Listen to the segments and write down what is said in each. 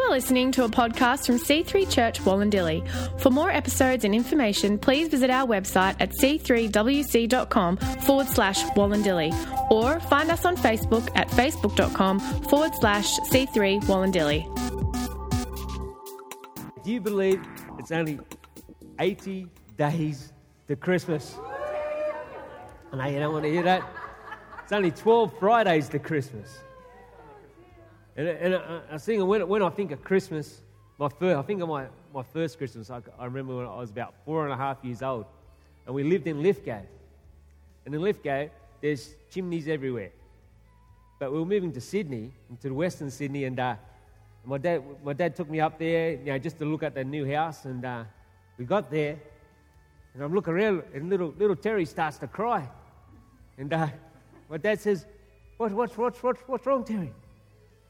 You are listening to a podcast from C3 Church Wallandilly. For more episodes and information, please visit our website at c3wc.com/Wallandilly or find us on Facebook at facebook.com/C3Wallandilly. Do you believe it's only 80 days to Christmas? I know you don't want to hear that. It's only 12 Fridays to Christmas. And I think when I think of Christmas, my first Christmas, I remember when I was about 4.5 years old, and we lived in Lithgow. And in Lithgow, there's chimneys everywhere. But we were moving to Sydney, to Western Sydney, and my dad took me up there, you know, just to look at the new house. And we got there, and I'm looking around, and little Terry starts to cry. And my dad says, "What's wrong, Terry?"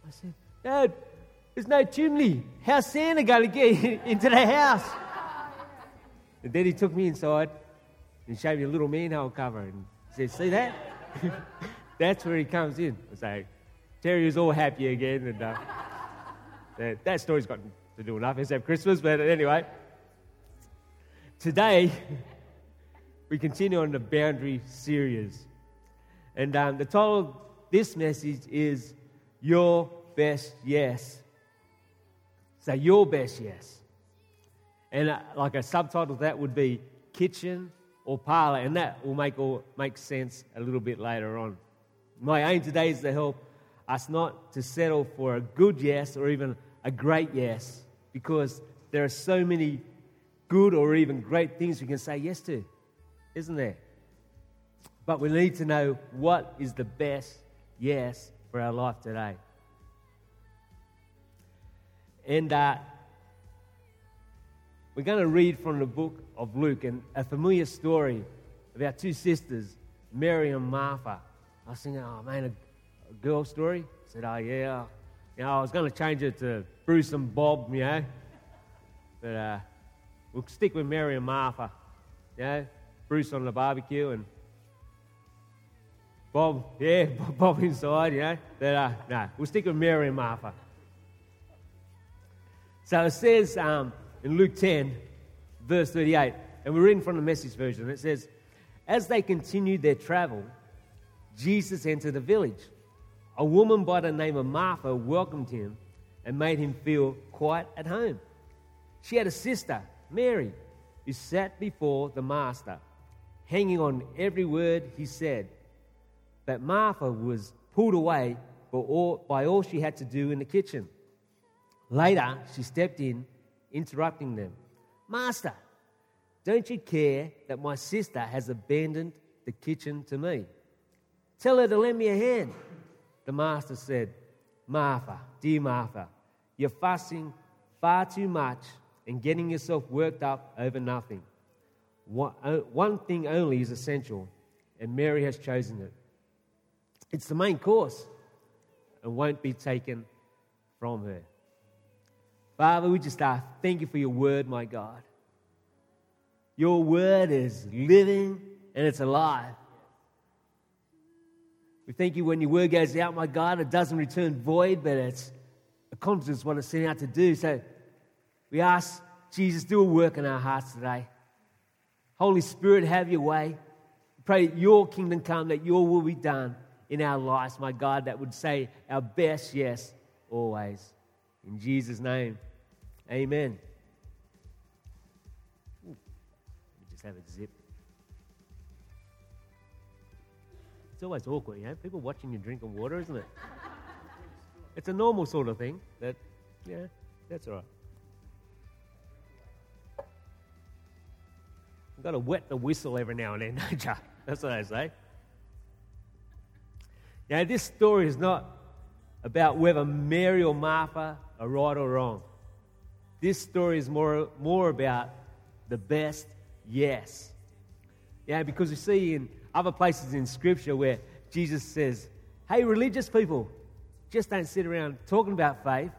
I said, "Dad, there's no chimney. How's Santa going to get into the house?" And then he took me inside and showed me a little manhole cover and said, "See that? That's where he comes in." So Terry was all happy again. And that story's got to do with nothing except Christmas. But anyway, today we continue on the Boundary series. And the title of this message is Your Best Yes. So your best yes. And like a subtitle to that would be kitchen or parlour, and that will make sense a little bit later on. My aim today is to help us not to settle for a good yes or even a great yes, because there are so many good or even great things we can say yes to, isn't there? But we need to know what is the best yes for our life today. And we're going to read from the book of Luke, and a familiar story about two sisters, Mary and Martha. I was thinking, oh man, a girl story? I said, oh yeah. You know, I was going to change it to Bruce and Bob, you know. But we'll stick with Mary and Martha. You know, Bruce on the barbecue and Bob inside, you know. But no, we'll stick with Mary and Martha. So it says in Luke 10, verse 38, and we're reading from the Message version. It says, as they continued their travel, Jesus entered a village. A woman by the name of Martha welcomed him and made him feel quite at home. She had a sister, Mary, who sat before the master, hanging on every word he said. That Martha was pulled away by all she had to do in the kitchen. Later, she stepped in, interrupting them. "Master, don't you care that my sister has abandoned the kitchen to me? Tell her to lend me a hand." The master said, "Martha, dear Martha, you're fussing far too much and getting yourself worked up over nothing. One thing only is essential, and Mary has chosen it. It's the main course and won't be taken from her." Father, we just thank you for your word, my God. Your word is living and it's alive. We thank you when your word goes out, my God, it doesn't return void, but it accomplishes what it's sent out to do. So we ask, Jesus, do a work in our hearts today. Holy Spirit, have your way. We pray that your kingdom come, that your will be done in our lives, my God, that would say our best yes always. In Jesus' name, amen. Ooh, let me just have a zip. It's always awkward, you know, people watching you drinking water, isn't it? It's a normal sort of thing, that, yeah, that's all right. You've got to wet the whistle every now and then, don't you? That's what I say. Now, this story is not about whether Mary or Martha are right or wrong. This story is more about the best yes. Yeah, because we see in other places in Scripture where Jesus says, "Hey, religious people, just don't sit around talking about faith.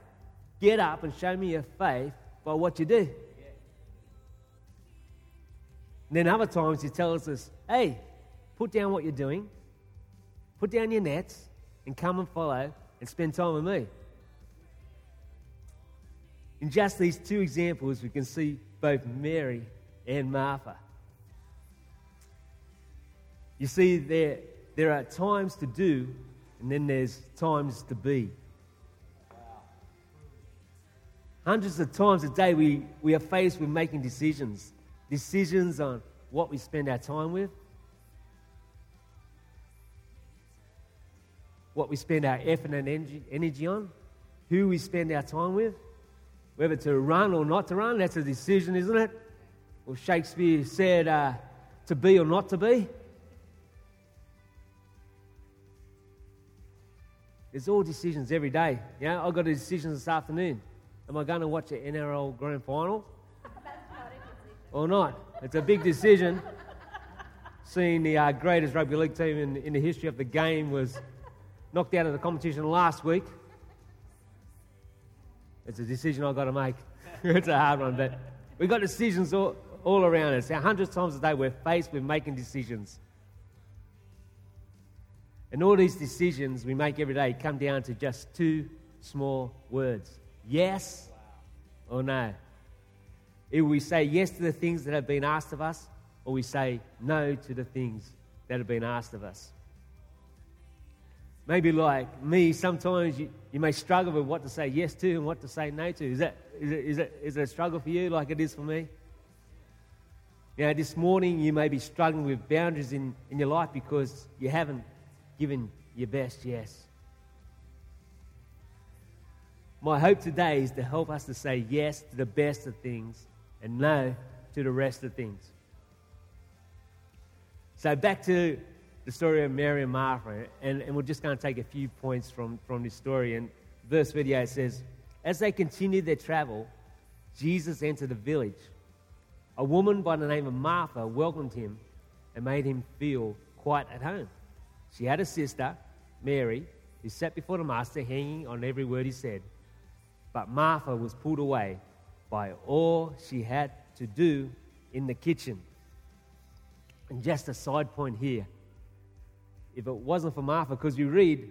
Get up and show me your faith by what you do." Yeah. And then other times he tells us, "Hey, put down what you're doing. Put down your nets and come and follow and spend time with me." In just these two examples, we can see both Mary and Martha. You see, there are times to do, and then there's times to be. Hundreds of times a day we are faced with making decisions. Decisions on what we spend our time with, what we spend our effort and energy on, who we spend our time with, whether to run or not to run. That's a decision, isn't it? Well, Shakespeare said, to be or not to be. There's all decisions every day. Yeah, I've got a decision this afternoon. Am I going to watch the NRL Grand Final or not? It's a big decision. Seeing the greatest rugby league team in the history of the game was knocked out of the competition last week. It's a decision I've got to make. It's a hard one, but we've got decisions all around us. Hundreds of times a day we're faced with making decisions. And all these decisions we make every day come down to just two small words. Yes or no? If we say yes to the things that have been asked of us, or we say no to the things that have been asked of us. Maybe like me, sometimes you may struggle with what to say yes to and what to say no to. Is it a struggle for you like it is for me? Now, this morning you may be struggling with boundaries in your life because you haven't given your best yes. My hope today is to help us to say yes to the best of things and no to the rest of things. So back to the story of Mary and Martha, and we're just going to take a few points from this story. And verse 38 says, as they continued their travel, Jesus entered a village. A woman by the name of Martha welcomed him and made him feel quite at home. She had a sister, Mary, who sat before the master hanging on every word he said. But Martha was pulled away by all she had to do in the kitchen. And just a side point here. If it wasn't for Martha, because we read,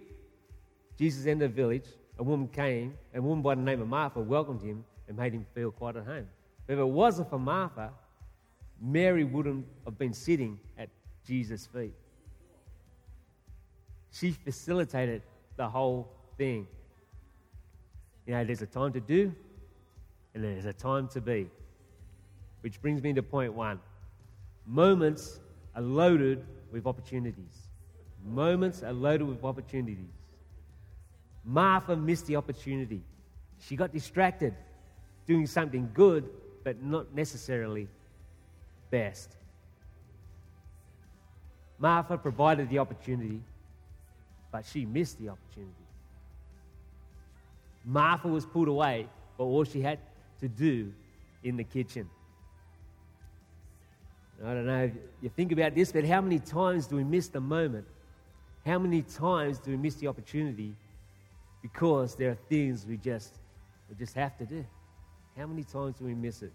Jesus entered a village, a woman by the name of Martha welcomed him and made him feel quite at home. If it wasn't for Martha, Mary wouldn't have been sitting at Jesus' feet. She facilitated the whole thing. You know, there's a time to do and there's a time to be. Which brings me to point one. Moments are loaded with opportunities. Moments are loaded with opportunities. Martha missed the opportunity. She got distracted doing something good, but not necessarily best. Martha provided the opportunity, but she missed the opportunity. Martha was pulled away by all she had to do in the kitchen. I don't know if you think about this, but how many times do we miss the moment? How many times do we miss the opportunity because there are things we just have to do? How many times do we miss it?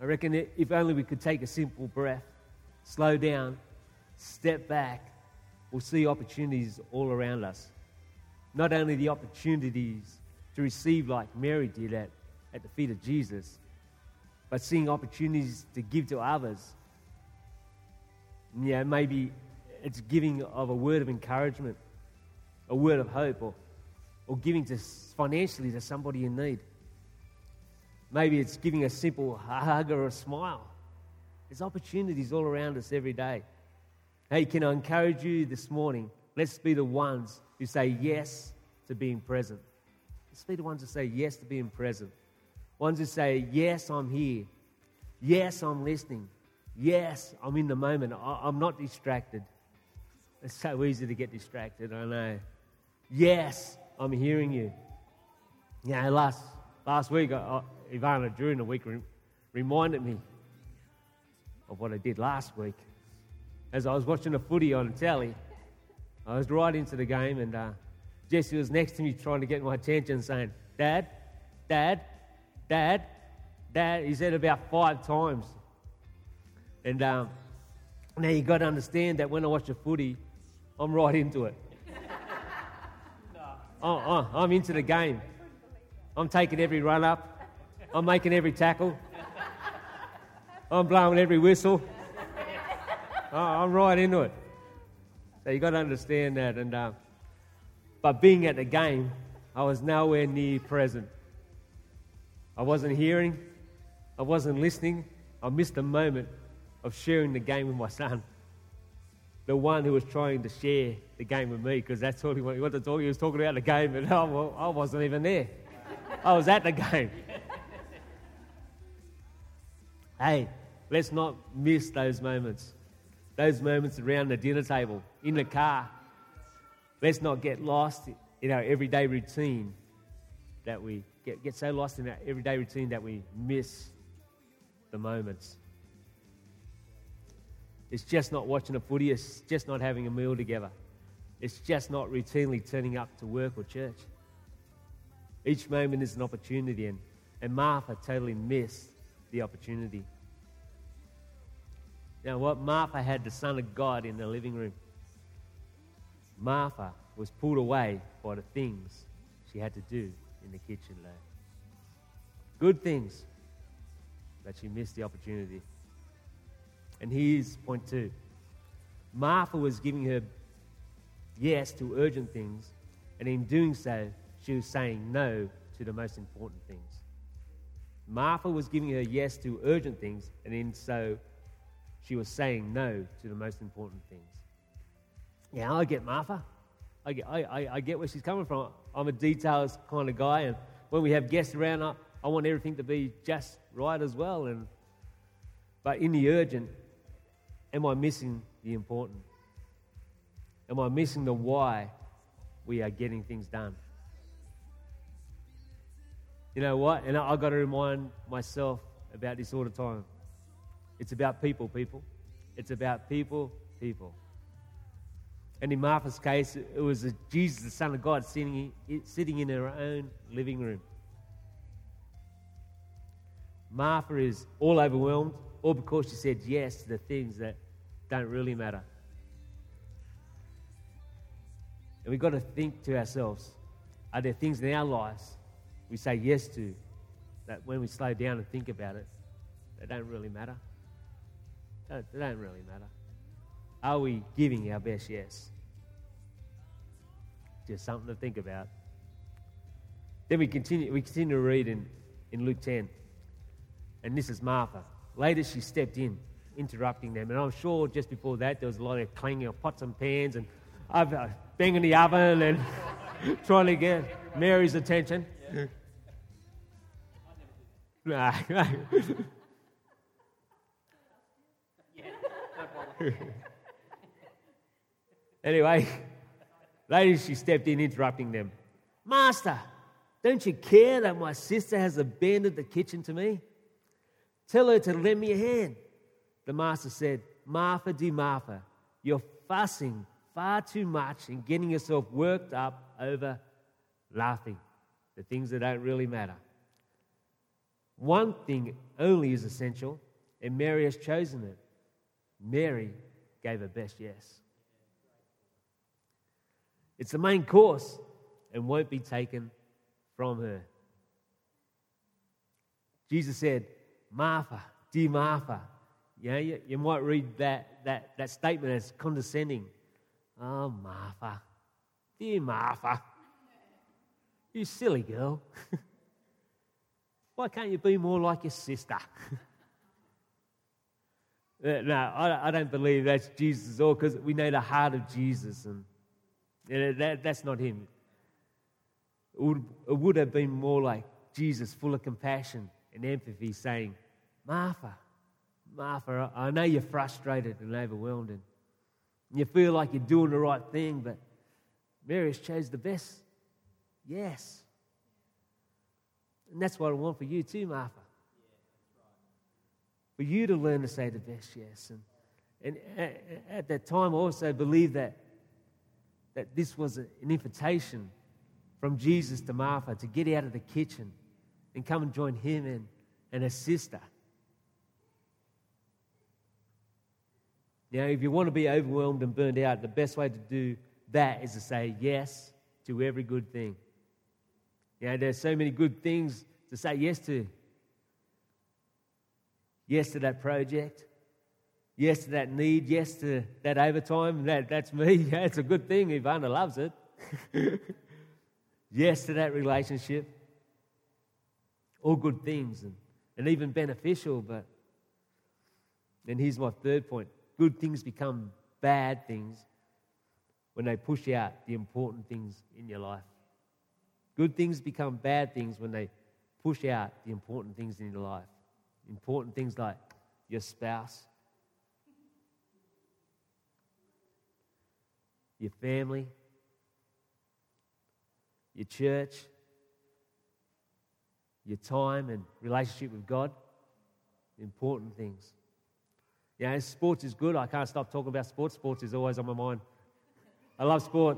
I reckon if only we could take a simple breath, slow down, step back, we'll see opportunities all around us. Not only the opportunities to receive like Mary did at the feet of Jesus, but seeing opportunities to give to others. Yeah, maybe it's giving of a word of encouragement, a word of hope, or giving to financially to somebody in need. Maybe it's giving a simple hug or a smile. There's opportunities all around us every day. Hey, can I encourage you this morning? Let's be the ones who say yes to being present. Let's be the ones who say yes to being present. Ones who say, yes, I'm here. Yes, I'm listening. Yes, I'm in the moment. I'm not distracted. It's so easy to get distracted, I know. Yes, I'm hearing you. You know, last week, Ivana, during the week, reminded me of what I did last week. As I was watching the footy on the telly, I was right into the game, and Jesse was next to me trying to get my attention, saying, Dad. He said about 5 times. And now you got to understand that when I watch the footy, I'm right into it. I'm into the game. I'm taking every run up. I'm making every tackle. I'm blowing every whistle. I'm right into it. So you've got to understand that. And but being at the game, I was nowhere near present. I wasn't hearing. I wasn't listening. I missed a moment of sharing the game with my son. The one who was trying to share the game with me, because that's all he wanted to talk. He was talking about the game, and I wasn't even there. I was at the game. Hey, let's not miss those moments. Those moments around the dinner table, in the car. Let's not get lost in our everyday routine that we get so lost in our everyday routine that we miss the moments. It's just not watching a footy. It's just not having a meal together. It's just not routinely turning up to work or church. Each moment is an opportunity, and Martha totally missed the opportunity. Now, what Martha had the Son of God in the living room. Martha was pulled away by the things she had to do in the kitchen, though. Good things, but she missed the opportunity. And here's point two. Martha was giving her yes to urgent things, and in doing so, she was saying no to the most important things. Martha was giving her yes to urgent things, and in so, she was saying no to the most important things. Yeah, I get Martha. I get where she's coming from. I'm a details kind of guy, and when we have guests around, I want everything to be just right as well. But in the urgent, am I missing the important? Am I missing the why we are getting things done? You know what? And I've got to remind myself about this all the time. It's about people. It's about people. And in Martha's case, it was Jesus, the Son of God, sitting in her own living room. Martha is all overwhelmed, all because she said yes to the things that don't really matter. And we've got to think to ourselves, are there things in our lives we say yes to that when we slow down and think about it, they don't really matter? They don't really matter. Are we giving our best yes? Just something to think about. Then we continue to read in Luke 10. And this is Martha. Later she stepped in, interrupting them. And I'm sure just before that there was a lot of clanging of pots and pans and banging the oven and trying to get Mary's attention. Yeah. Nah. Anyway, later she stepped in, interrupting them. Master, don't you care that my sister has abandoned the kitchen to me? Tell her to lend me a hand. The master said, Martha, dear Martha, you're fussing far too much and getting yourself worked up over laughing, the things that don't really matter. One thing only is essential, and Mary has chosen it. Mary gave her best yes. It's the main course and won't be taken from her. Jesus said, Martha, dear Martha. Yeah, you might read that statement as condescending. Oh, Martha, dear Martha, you silly girl. Why can't you be more like your sister? No, I don't believe that's Jesus at all, because we know the heart of Jesus, and that's not him. It would have been more like Jesus, full of compassion and empathy, saying, Martha, Martha, I know you're frustrated and overwhelmed, and you feel like you're doing the right thing, but Mary's chose the best. Yes. And that's what I want for you too, Martha. For you to learn to say the best yes. And at that time, I also believe that this was an invitation from Jesus to Martha to get out of the kitchen and come and join him and her sister. Now, if you want to be overwhelmed and burned out, the best way to do that is to say yes to every good thing. You know, there's so many good things to say yes to. Yes to that project. Yes to that need. Yes to that overtime. That's me. Yeah, it's a good thing. Ivana loves it. Yes to that relationship. All good things and even beneficial. But then here's my third point. Good things become bad things when they push out the important things in your life. Good things become bad things when they push out the important things in your life. Important things like your spouse, your family, your church, your time and relationship with God. Important things. You know, sports is good. I can't stop talking about sports. Sports is always on my mind. I love sport.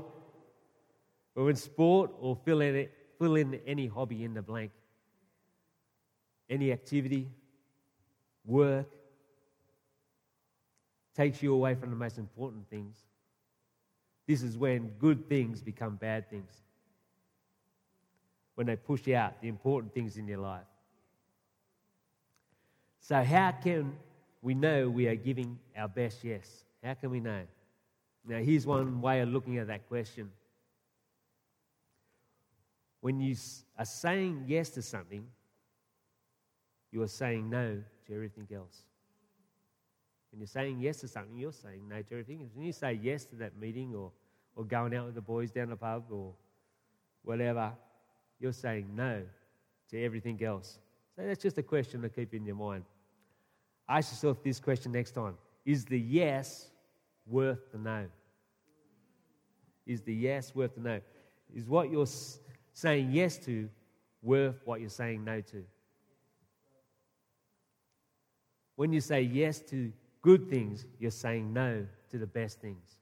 But when sport or fill in any hobby in the blank, any activity, work, takes you away from the most important things. This is when good things become bad things. When they push out the important things in your life. So how can we know we are giving our best yes? How can we know? Now here's one way of looking at that question. When you are saying yes to something, you are saying no to everything else. When you're saying yes to something, you're saying no to everything. When you say yes to that meeting or going out with the boys down the pub or whatever, you're saying no to everything else. So that's just a question to keep in your mind. Ask yourself this question next time. Is the yes worth the no? Is the yes worth the no? Is what you're saying yes to worth what you're saying no to? When you say yes to good things, you're saying no to the best things.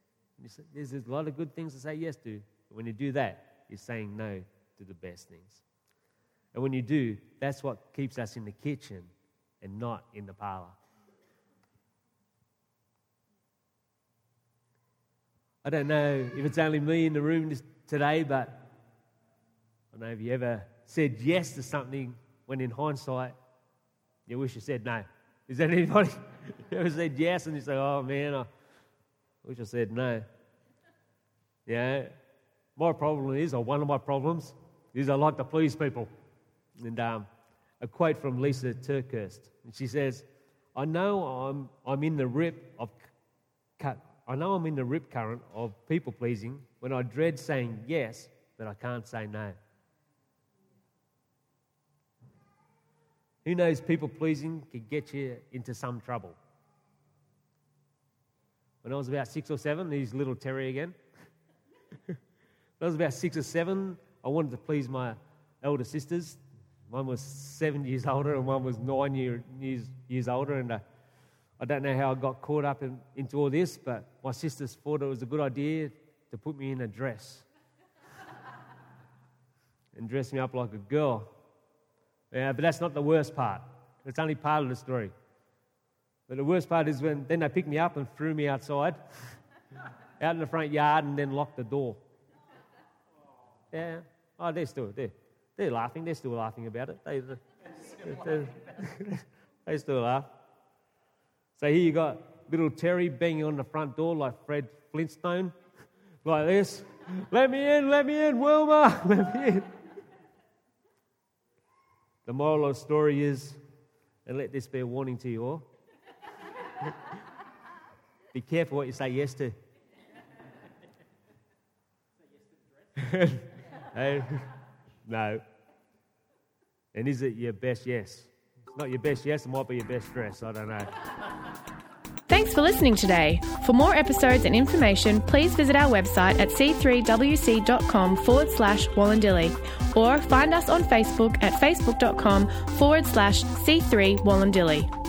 There's a lot of good things to say yes to. But when you do that, you're saying no to the best things. And when you do, that's what keeps us in the kitchen and not in the parlour. I don't know if it's only me in the room today, but I don't know if you ever said yes to something when in hindsight you wish you said no. Is that anybody ever said yes and you say, oh man, I wish I said no? Yeah, my problem is, or one of my problems, is I like to please people. And a quote from Lisa Turkhurst, and she says, I know I'm in the rip current of people pleasing when I dread saying yes, but I can't say no. Who knows, people pleasing can get you into some trouble. When I was about 6 or 7, he's little Terry again. When I was about 6 or 7, I wanted to please my elder sisters. One was 7 years older and one was 9 years older. And I don't know how I got caught up into all this, but my sisters thought it was a good idea to put me in a dress and dress me up like a girl. Yeah, but that's not the worst part. It's only part of the story. But the worst part is when then they picked me up and threw me outside, out in the front yard, and then locked the door. Yeah. Oh, they're laughing. They're still laughing about it. They still laugh. So here you got little Terry banging on the front door like Fred Flintstone, like this. Let me in, Wilma, let me in. The moral of the story is, and let this be a warning to you all, be careful what you say yes to. No. And is it your best yes? It's not your best yes, it might be your best dress, I don't know. Thanks for listening today. For more episodes and information, please visit our website at c3wc.com/Wallandilly or find us on Facebook at facebook.com/C3 Wallandilly.